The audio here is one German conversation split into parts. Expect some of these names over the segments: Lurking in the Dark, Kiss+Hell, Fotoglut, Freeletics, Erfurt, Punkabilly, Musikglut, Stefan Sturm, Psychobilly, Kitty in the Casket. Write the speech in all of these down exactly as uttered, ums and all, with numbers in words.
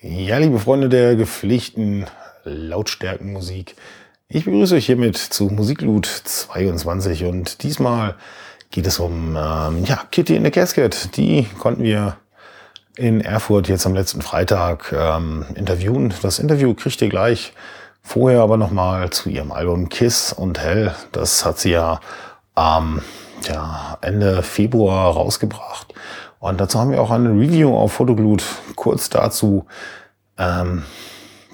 Ja, liebe Freunde der gepflegten Lautstärkenmusik, ich begrüße euch hiermit zu Musikglut zweiundzwanzig und diesmal geht es um ähm, ja, Kitty in the Casket. Die konnten wir in Erfurt jetzt am letzten Freitag ähm, interviewen. Das Interview kriegt ihr gleich, vorher aber nochmal zu ihrem Album KISS and HELL. Das hat sie ja ähm, ja, Ende Februar rausgebracht. Und dazu haben wir auch eine Review auf Fotoglut. Kurz dazu, ähm,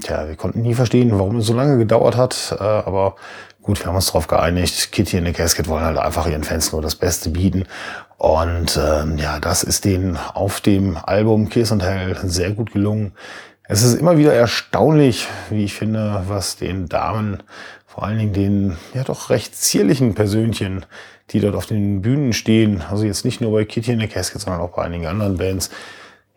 ja, wir konnten nie verstehen, warum es so lange gedauert hat. Äh, aber gut, wir haben uns darauf geeinigt, Kitty in the Casket wollen halt einfach ihren Fans nur das Beste bieten. Und ähm, ja, das ist denen auf dem Album KISS and HELL sehr gut gelungen. Es ist immer wieder erstaunlich, wie ich finde, was den Damen, vor allen Dingen den ja doch recht zierlichen Persönchen, die dort auf den Bühnen stehen, also jetzt nicht nur bei Kitty in the Casket, sondern auch bei einigen anderen Bands,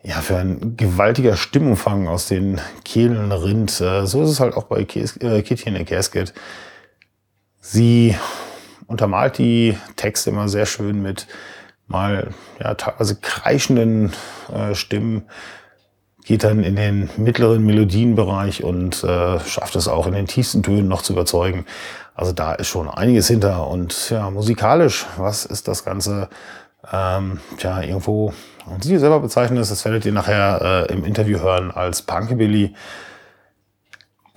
ja, für ein gewaltiger Stimmumfang aus den Kehlen rinnt. So ist es halt auch bei Kitty in the Casket. Sie untermalt die Texte immer sehr schön mit mal ja teilweise kreischenden äh, Stimmen, geht dann in den mittleren Melodienbereich und äh, schafft es auch in den tiefsten Tönen noch zu überzeugen. Also da ist schon einiges hinter. Und ja, musikalisch, was ist das Ganze? Ähm, tja, irgendwo, und sie selber bezeichnet es, das werdet ihr nachher äh, im Interview hören, als Punkabilly.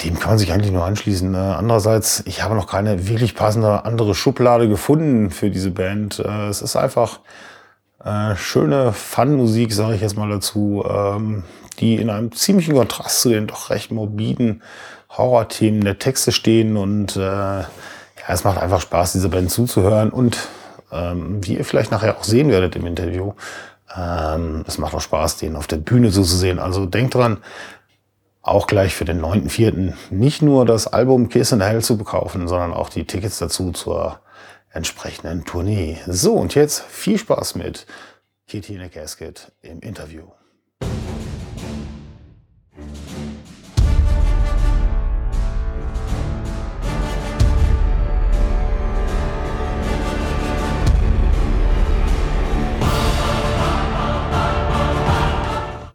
Dem kann man sich eigentlich nur anschließen. Andererseits, ich habe noch keine wirklich passende andere Schublade gefunden für diese Band. Äh, es ist einfach äh, schöne Fun-Musik, sage ich jetzt mal dazu, ähm, die in einem ziemlichen Kontrast zu den doch recht morbiden Horrorthemen der Texte stehen. Und äh, ja, es macht einfach Spaß, dieser Band zuzuhören. Und ähm, wie ihr vielleicht nachher auch sehen werdet im Interview, ähm, es macht auch Spaß, den auf der Bühne so zu sehen. Also denkt dran, auch gleich für den neunten vierten nicht nur das Album KISS and HELL zu bekaufen, sondern auch die Tickets dazu zur entsprechenden Tournee. So, und jetzt viel Spaß mit Kitty in the Casket im Interview.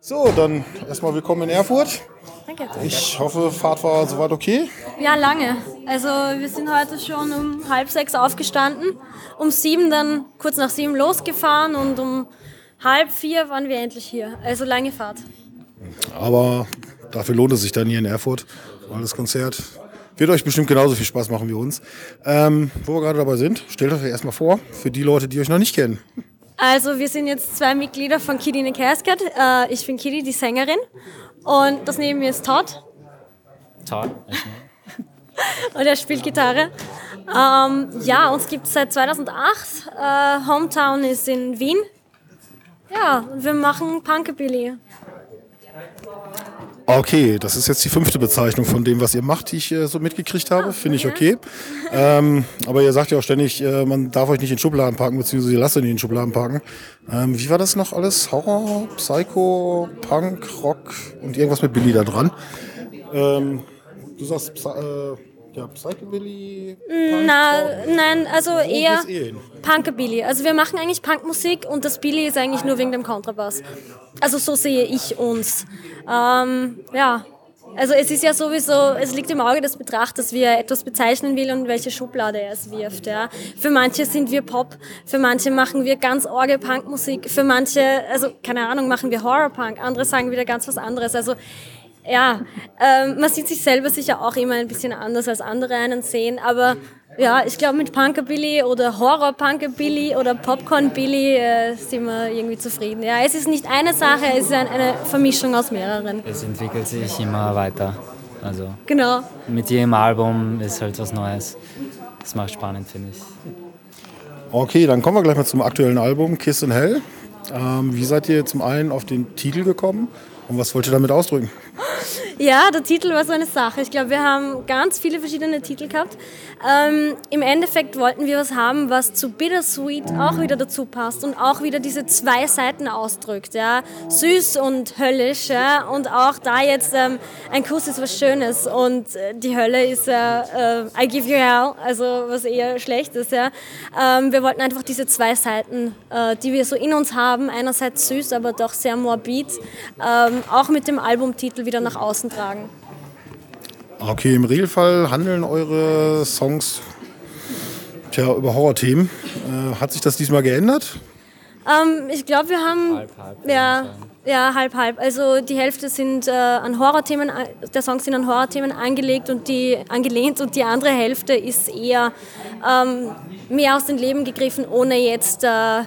So, dann erstmal willkommen in Erfurt. Danke. Ich hoffe, Fahrt war soweit okay? Ja, lange. Also wir sind heute schon um halb sechs aufgestanden, um sieben dann kurz nach sieben losgefahren und um halb vier waren wir endlich hier. Also lange Fahrt. Aber dafür lohnt es sich dann hier in Erfurt, weil das Konzert wird euch bestimmt genauso viel Spaß machen wie uns. Ähm, wo wir gerade dabei sind, stellt euch erstmal vor, für die Leute, die euch noch nicht kennen. Also wir sind jetzt zwei Mitglieder von Kitty in the Casket. Äh, ich bin Kitty, die Sängerin. Und das neben mir ist Todd. Todd. Und er spielt Gitarre. Ähm, ja, uns gibt es seit zweitausendacht. Äh, Hometown ist in Wien. Ja, und wir machen Punkabilly. Okay, das ist jetzt die fünfte Bezeichnung von dem, was ihr macht, die ich äh, so mitgekriegt habe. Finde ich okay. Ähm, aber ihr sagt ja auch ständig, äh, man darf euch nicht in Schubladen parken, beziehungsweise ihr lasst euch nicht in Schubladen parken. Ähm, wie war das noch alles? Horror, Psycho, Punk, Rock und irgendwas mit Billy da dran. Ähm, du sagst Psy- äh, ja, Psychobilly? Punk, Na, Rock. Nein, also Wo eher Punkabilly. Also wir machen eigentlich Punkmusik und das Billy ist eigentlich nur wegen dem Kontrabass. Also so sehe ich uns. Ähm, ja, also es ist ja sowieso, es liegt im Auge des Betrachters, wie er etwas bezeichnen will und welche Schublade er es wirft. Ja. Für manche sind wir Pop, für manche machen wir ganz orge Punkmusik, für manche, also keine Ahnung, machen wir Horrorpunk, andere sagen wieder ganz was anderes. Also ja, ähm, man sieht sich selber sicher auch immer ein bisschen anders, als andere einen sehen, aber ja, ich glaube mit Punkabilly oder Horror-Punkabilly oder Popcorn-Billy äh, sind wir irgendwie zufrieden. Ja, es ist nicht eine Sache, es ist ein, eine Vermischung aus mehreren. Es entwickelt sich immer weiter. Also genau. Mit jedem Album ist halt was Neues. Das macht spannend, finde ich. Okay, dann kommen wir gleich mal zum aktuellen Album, KISS and HELL. Ähm, wie seid ihr zum einen auf den Titel gekommen und was wollt ihr damit ausdrücken? Ja, der Titel war so eine Sache. Ich glaube, wir haben ganz viele verschiedene Titel gehabt. Ähm, Im Endeffekt wollten wir was haben, was zu Bittersweet auch wieder dazu passt und auch wieder diese zwei Seiten ausdrückt. Ja? Süß und höllisch. Ja? Und auch da jetzt, ähm, ein Kuss ist was Schönes und die Hölle ist, äh, äh, I give you hell, also was eher schlecht ist. Ja? Ähm, wir wollten einfach diese zwei Seiten, äh, die wir so in uns haben, einerseits süß, aber doch sehr morbid, ähm, auch mit dem Albumtitel wieder nach außen tragen. Okay, im Regelfall handeln eure Songs tja, über Horrorthemen. Äh, hat sich das diesmal geändert? Ähm, ich glaube, wir haben... Halb, halb. Ja, ja, halb, halb. Also die Hälfte sind äh, an Horrorthemen, der Songs sind an Horrorthemen angelegt und die, angelehnt und die andere Hälfte ist eher ähm, mehr aus dem Leben gegriffen, ohne jetzt äh,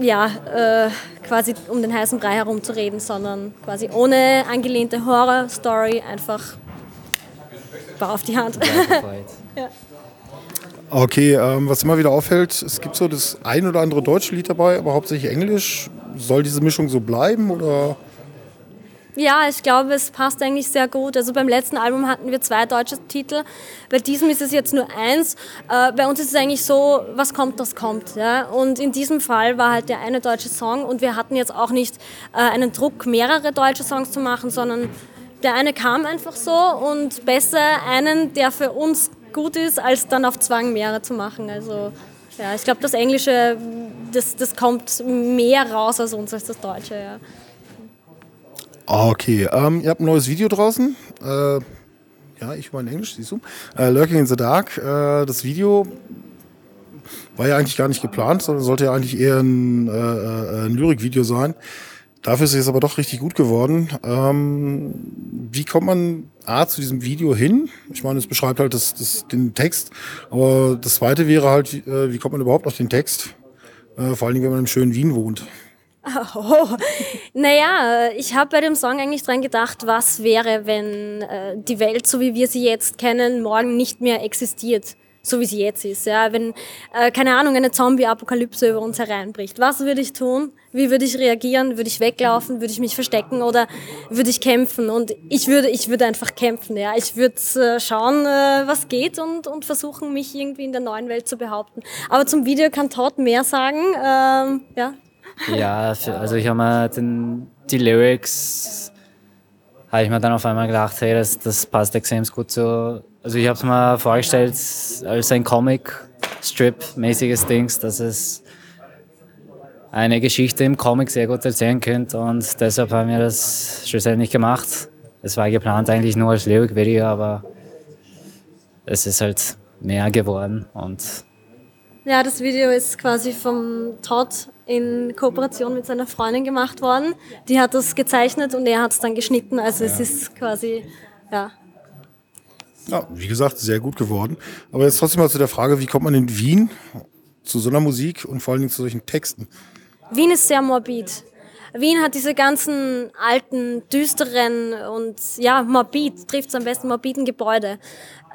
ja, äh, quasi um den heißen Brei herumzureden, sondern quasi ohne angelehnte Horror-Story einfach auf die Hand. Ja. Okay, ähm, was immer wieder auffällt, es gibt so das ein oder andere deutsche Lied dabei, aber hauptsächlich Englisch. Soll diese Mischung so bleiben oder? Ja, ich glaube, es passt eigentlich sehr gut. Also beim letzten Album hatten wir zwei deutsche Titel, bei diesem ist es jetzt nur eins. Äh, bei uns ist es eigentlich so, was kommt, das kommt. Ja? Und in diesem Fall war halt der eine deutsche Song und wir hatten jetzt auch nicht äh, einen Druck, mehrere deutsche Songs zu machen, sondern der eine kam einfach so und besser einen, der für uns gut ist, als dann auf Zwang mehrere zu machen. Also ja, ich glaube, das Englische, das, das kommt mehr raus aus uns als das Deutsche, ja. Okay, ähm, ihr habt ein neues Video draußen. Äh, ja, ich meine Englisch, siehst du. Äh, Lurking in the Dark. Äh, das Video war ja eigentlich gar nicht geplant, sondern sollte ja eigentlich eher ein, äh, ein Lyrikvideo sein. Dafür ist es aber doch richtig gut geworden. Ähm, wie kommt man A, zu diesem Video hin? Ich meine, es beschreibt halt das, das, den Text. Aber das Zweite wäre halt, wie, äh, wie kommt man überhaupt auf den Text? Äh, vor allen Dingen, wenn man im schönen Wien wohnt. Oh, naja, ich habe bei dem Song eigentlich dran gedacht, was wäre, wenn äh, die Welt, so wie wir sie jetzt kennen, morgen nicht mehr existiert, so wie sie jetzt ist. Ja? Wenn, äh, keine Ahnung, eine Zombie-Apokalypse über uns hereinbricht. Was würde ich tun? Wie würde ich reagieren? Würde ich weglaufen? Würde ich mich verstecken? Oder würde ich kämpfen? Und ich würde, ich würde einfach kämpfen. Ja, ich würde äh, schauen, äh, was geht und, und versuchen, mich irgendwie in der neuen Welt zu behaupten. Aber zum Video kann Todd mehr sagen. Ähm, ja. Ja, also ich habe mir den, die Lyrics, habe ich mir dann auf einmal gedacht, hey, das, das passt extrem gut so. Also ich habe es mir vorgestellt als ein Comic-Strip-mäßiges Ding, dass es eine Geschichte im Comic sehr gut erzählen könnt und deshalb haben wir das schlussendlich gemacht. Es war geplant eigentlich nur als Lyric-Video, aber es ist halt mehr geworden und... Ja, das Video ist quasi vom Todd in Kooperation mit seiner Freundin gemacht worden. Die hat das gezeichnet und er hat es dann geschnitten. Also ja. Es ist quasi, ja. Ja, wie gesagt, sehr gut geworden. Aber jetzt trotzdem mal zu der Frage, wie kommt man in Wien zu so einer Musik und vor allen Dingen zu solchen Texten? Wien ist sehr morbid. Wien hat diese ganzen alten, düsteren und ja, morbid, trifft es am besten, morbiden Gebäude.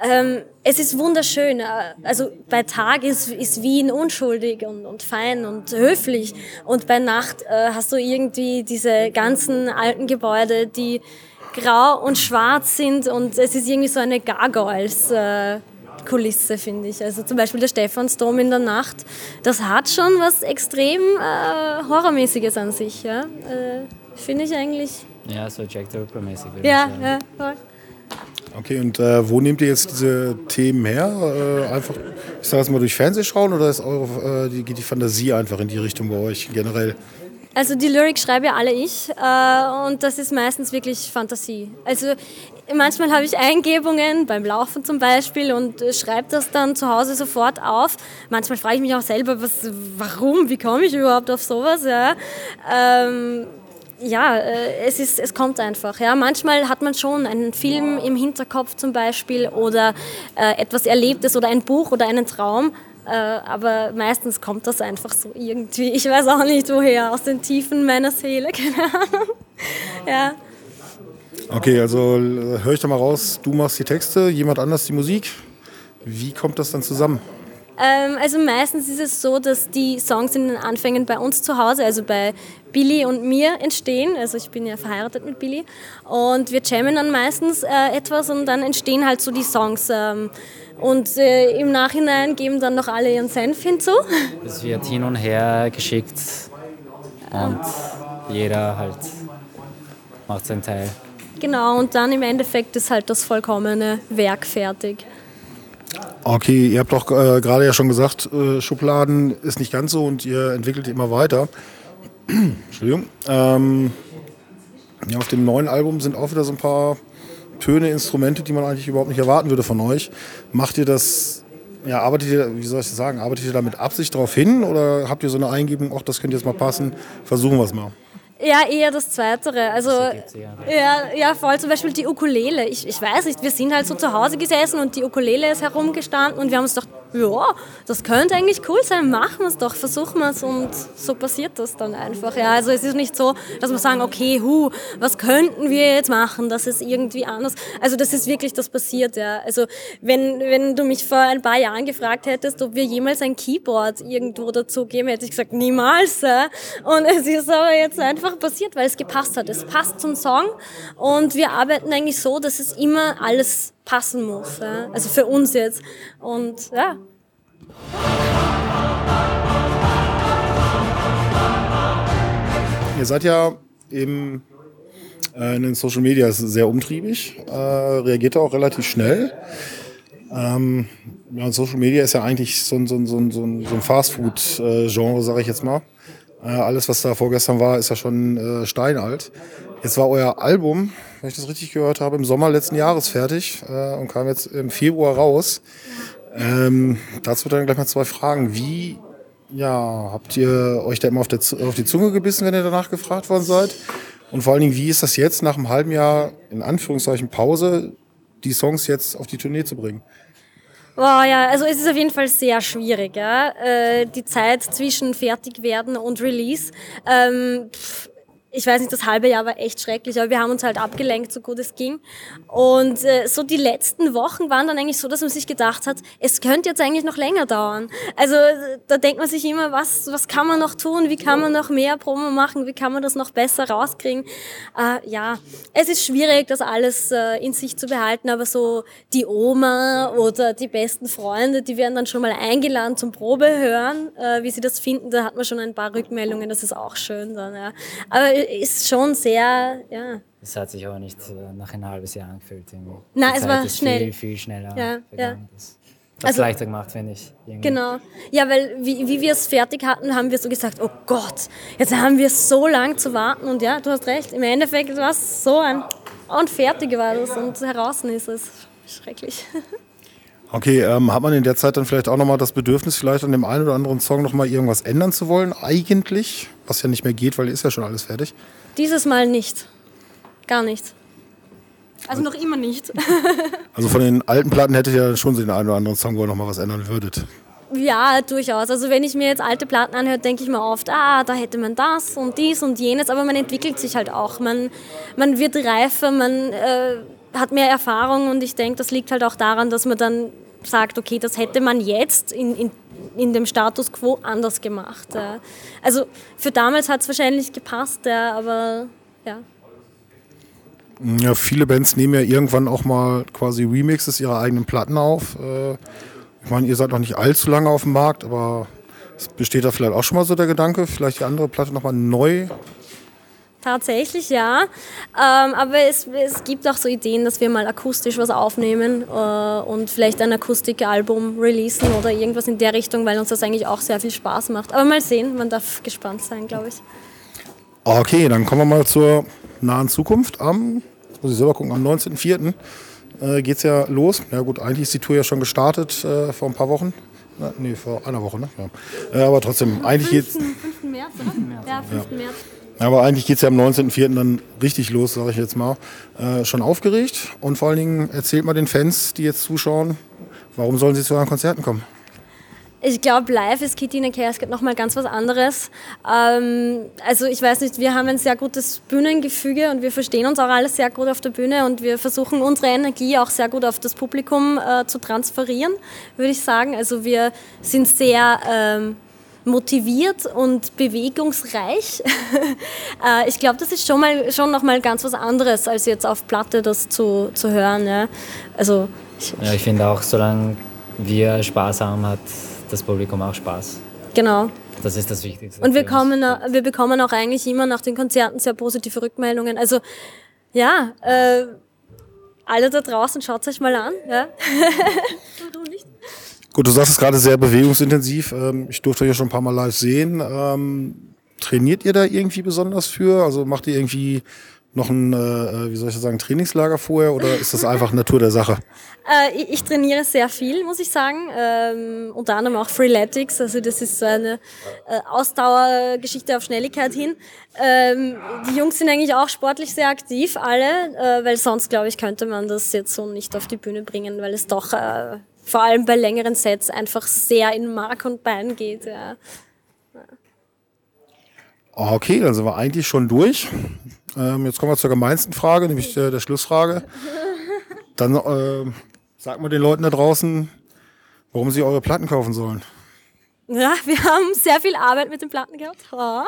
Ähm, es ist wunderschön, also bei Tag ist, ist Wien unschuldig und, und fein und höflich und bei Nacht äh, hast du irgendwie diese ganzen alten Gebäude, die grau und schwarz sind und es ist irgendwie so eine Gargoyles äh, Kulisse, finde ich. Also zum Beispiel der Stefan Sturm in der Nacht, das hat schon was extrem äh, Horrormäßiges an sich, ja? äh, finde ich eigentlich. Ja, so Jack the Ripper-mäßig. Ja, ja, voll. Okay, und äh, wo nehmt ihr jetzt diese Themen her? Äh, einfach, ich sage es mal, durch Fernsehschauen oder ist eure, äh, die, geht die Fantasie einfach in die Richtung bei euch generell? Also die Lyrics schreibe ja alle ich äh, und das ist meistens wirklich Fantasie. Also manchmal habe ich Eingebungen, beim Laufen zum Beispiel, und äh, schreibe das dann zu Hause sofort auf. Manchmal frage ich mich auch selber, was, warum, wie komme ich überhaupt auf sowas? Ja? Ähm, Ja, es ist, es kommt einfach. Ja, manchmal hat man schon einen Film im Hinterkopf zum Beispiel oder äh, etwas Erlebtes oder ein Buch oder einen Traum, äh, aber meistens kommt das einfach so irgendwie. Ich weiß auch nicht woher, aus den Tiefen meiner Seele, keine Ahnung. Ja. Okay, also höre ich da mal raus, du machst die Texte, jemand anders die Musik. Wie kommt das dann zusammen? Ähm, also meistens ist es so, dass die Songs in den Anfängen bei uns zu Hause, also bei Billy und mir, entstehen. Also ich bin ja verheiratet mit Billy und wir jammen dann meistens äh, etwas und dann entstehen halt so die Songs. Ähm, Und äh, im Nachhinein geben dann noch alle ihren Senf hinzu. Es wird hin und her geschickt und jeder halt macht seinen Teil. Genau, und dann im Endeffekt ist halt das vollkommene Werk fertig. Okay, ihr habt doch äh, gerade ja schon gesagt, äh, Schubladen ist nicht ganz so und ihr entwickelt immer weiter. Entschuldigung. Ähm, ja, auf dem neuen Album sind auch wieder so ein paar Töne, Instrumente, die man eigentlich überhaupt nicht erwarten würde von euch. Macht ihr das, ja, arbeitet ihr, wie soll ich das sagen, arbeitet ihr da mit Absicht drauf hin oder habt ihr so eine Eingebung, ach, das könnte jetzt mal passen, versuchen wir es mal? Ja, eher das Zweitere. Also, ja, ja, voll, zum Beispiel die Ukulele. Ich, ich weiß nicht, wir sind halt so zu Hause gesessen und die Ukulele ist herumgestanden und wir haben uns gedacht, ja, das könnte eigentlich cool sein, machen wir es doch, versuchen wir es und so passiert das dann einfach. Ja, also es ist nicht so, dass wir sagen, okay, hu, was könnten wir jetzt machen, das ist irgendwie anders. Also das ist wirklich, das passiert, ja. Also wenn, wenn du mich vor ein paar Jahren gefragt hättest, ob wir jemals ein Keyboard irgendwo dazugeben, hätte ich gesagt, niemals. Ja. Und es ist aber jetzt einfach passiert, weil es gepasst hat. Es passt zum Song und wir arbeiten eigentlich so, dass es immer alles passen muss. Ja. Also für uns jetzt. Und ja. Ihr seid ja eben äh, in den Social Media sehr umtriebig, äh, reagiert auch relativ schnell. Ähm, ja, Social Media ist ja eigentlich so ein, so ein, so ein, so ein Fastfood-Genre, sage ich jetzt mal. Äh, alles, was da vorgestern war, ist ja schon äh, steinalt. Jetzt war euer Album, wenn ich das richtig gehört habe, im Sommer letzten Jahres fertig äh, und kam jetzt im Februar raus. Ähm, dazu dann gleich mal zwei Fragen. Wie ja, habt ihr euch da immer auf, der, auf die Zunge gebissen, wenn ihr danach gefragt worden seid? Und vor allen Dingen, wie ist das jetzt nach einem halben Jahr, in Anführungszeichen Pause, die Songs jetzt auf die Tournee zu bringen? Wow, ja, also es ist auf jeden Fall sehr schwierig, ja? äh, die Zeit zwischen Fertigwerden und Release. Ähm, pff, Ich weiß nicht, das halbe Jahr war echt schrecklich, aber wir haben uns halt abgelenkt, so gut es ging. Und äh, so die letzten Wochen waren dann eigentlich so, dass man sich gedacht hat, es könnte jetzt eigentlich noch länger dauern. Also da denkt man sich immer, was was kann man noch tun, wie kann man noch mehr Promo machen, wie kann man das noch besser rauskriegen. Äh, ja, es ist schwierig, das alles äh, in sich zu behalten, aber so die Oma oder die besten Freunde, die werden dann schon mal eingeladen zum Probehören, äh, wie sie das finden. Da hat man schon ein paar Rückmeldungen, das ist auch schön dann, ja. Aber ist schon sehr, ja. Es hat sich aber nicht nach ein halbes Jahr angefühlt. Irgendwie. Nein, es war schnell. Viel, viel schneller. Ja, ja. Das hat es also leichter gemacht, finde ich. Irgendwie. Genau. Ja, weil wie, wie wir es fertig hatten, haben wir so gesagt, oh Gott, jetzt haben wir so lang zu warten. Und ja, du hast recht, im Endeffekt war es so ein und fertig war das und heraus ist es. Schrecklich. Okay, ähm, hat man in der Zeit dann vielleicht auch nochmal das Bedürfnis, vielleicht an dem einen oder anderen Song nochmal irgendwas ändern zu wollen, eigentlich? Was ja nicht mehr geht, weil ist ja schon alles fertig. Dieses Mal nicht. Gar nichts. Also, also noch immer nicht. Also von den alten Platten hättet ihr schon den einen oder anderen Song, wo ihr nochmal was ändern würdet. Ja, durchaus. Also wenn ich mir jetzt alte Platten anhöre, denke ich mir oft, ah, da hätte man das und dies und jenes, aber man entwickelt sich halt auch. Man, man wird reifer, man... Äh, hat mehr Erfahrung und ich denke, das liegt halt auch daran, dass man dann sagt, okay, das hätte man jetzt in, in, in dem Status quo anders gemacht. Ja. Also für damals hat es wahrscheinlich gepasst, ja, aber ja. Ja, viele Bands nehmen ja irgendwann auch mal quasi Remixes ihrer eigenen Platten auf. Ich meine, ihr seid noch nicht allzu lange auf dem Markt, aber es besteht da vielleicht auch schon mal so der Gedanke, vielleicht die andere Platte nochmal neu. Tatsächlich, ja. Ähm, aber es, es gibt auch so Ideen, dass wir mal akustisch was aufnehmen äh, und vielleicht ein Akustikalbum releasen oder irgendwas in der Richtung, weil uns das eigentlich auch sehr viel Spaß macht. Aber mal sehen, man darf gespannt sein, glaube ich. Okay, dann kommen wir mal zur nahen Zukunft. Am, muss ich selber gucken, am neunzehnten vierten äh, geht es ja los. Na gut, eigentlich ist die Tour ja schon gestartet äh, vor ein paar Wochen. Na, nee, vor einer Woche, ne? Ja. Äh, aber trotzdem, eigentlich geht's. fünften März, oder? Ja, fünften März. Aber eigentlich geht es ja am neunzehnten vierten dann richtig los, sage ich jetzt mal. Äh, schon aufgeregt und vor allen Dingen erzählt mal den Fans, die jetzt zuschauen, warum sollen sie zu euren Konzerten kommen? Ich glaube, live ist Kitty in the Casket nochmal ganz was anderes. Ähm, also ich weiß nicht, wir haben ein sehr gutes Bühnengefüge und wir verstehen uns auch alle sehr gut auf der Bühne und wir versuchen unsere Energie auch sehr gut auf das Publikum äh, zu transferieren, würde ich sagen. Also wir sind sehr ähm, motiviert und bewegungsreich. äh, ich glaube, das ist schon, mal, schon nochmal ganz was anderes, als jetzt auf Platte das zu, zu hören. Ja, also, ich, ja, ich finde auch, solange wir Spaß haben, hat das Publikum auch Spaß. Genau. Das ist das Wichtigste. Und wir, kommen, wir bekommen auch eigentlich immer nach den Konzerten sehr positive Rückmeldungen. Also ja, äh, alle da draußen, schaut es euch mal an. Ja. Gut, du sagst es gerade, sehr bewegungsintensiv. Ich durfte euch ja schon ein paar Mal live sehen. Ähm, trainiert ihr da irgendwie besonders für? Also macht ihr irgendwie noch ein, äh, wie soll ich das sagen, Trainingslager vorher, oder ist das einfach Natur der Sache? äh, ich, ich trainiere sehr viel, muss ich sagen. Ähm, unter anderem auch Freeletics, also das ist so eine äh, Ausdauergeschichte auf Schnelligkeit hin. Ähm, die Jungs sind eigentlich auch sportlich sehr aktiv, alle, äh, weil sonst, glaube ich, könnte man das jetzt so nicht auf die Bühne bringen, weil es doch äh, vor allem bei längeren Sets einfach sehr in Mark und Bein geht. Ja. Ja. Okay, dann sind wir eigentlich schon durch. Ähm, jetzt kommen wir zur gemeinsten Frage, nämlich äh, der Schlussfrage. Dann äh, sag mal den Leuten da draußen, warum sie eure Platten kaufen sollen. Ja, wir haben sehr viel Arbeit mit den Platten gehabt. Ja.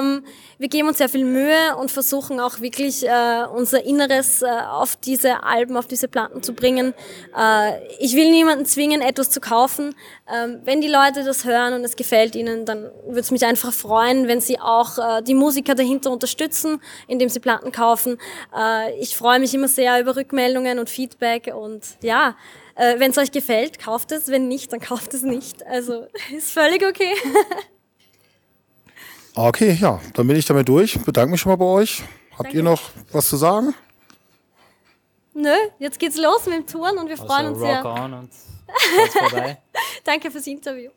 Ähm, wir geben uns sehr viel Mühe und versuchen auch wirklich äh, unser Inneres äh, auf diese Alben, auf diese Platten zu bringen. Äh, ich will niemanden zwingen, etwas zu kaufen. Ähm, wenn die Leute das hören und es gefällt ihnen, dann würde es mich einfach freuen, wenn sie auch äh, die Musiker dahinter unterstützen, indem sie Platten kaufen. Äh, ich freue mich immer sehr über Rückmeldungen und Feedback und ja, wenn es euch gefällt, kauft es. Wenn nicht, dann kauft es nicht. Also ist völlig okay. Okay, ja, dann bin ich damit durch. Bedanke mich schon mal bei euch. Habt Danke. Ihr noch was zu sagen? Nö, jetzt geht's los mit dem Touren und wir also freuen uns sehr. Rock on und vorbei. Danke fürs Interview.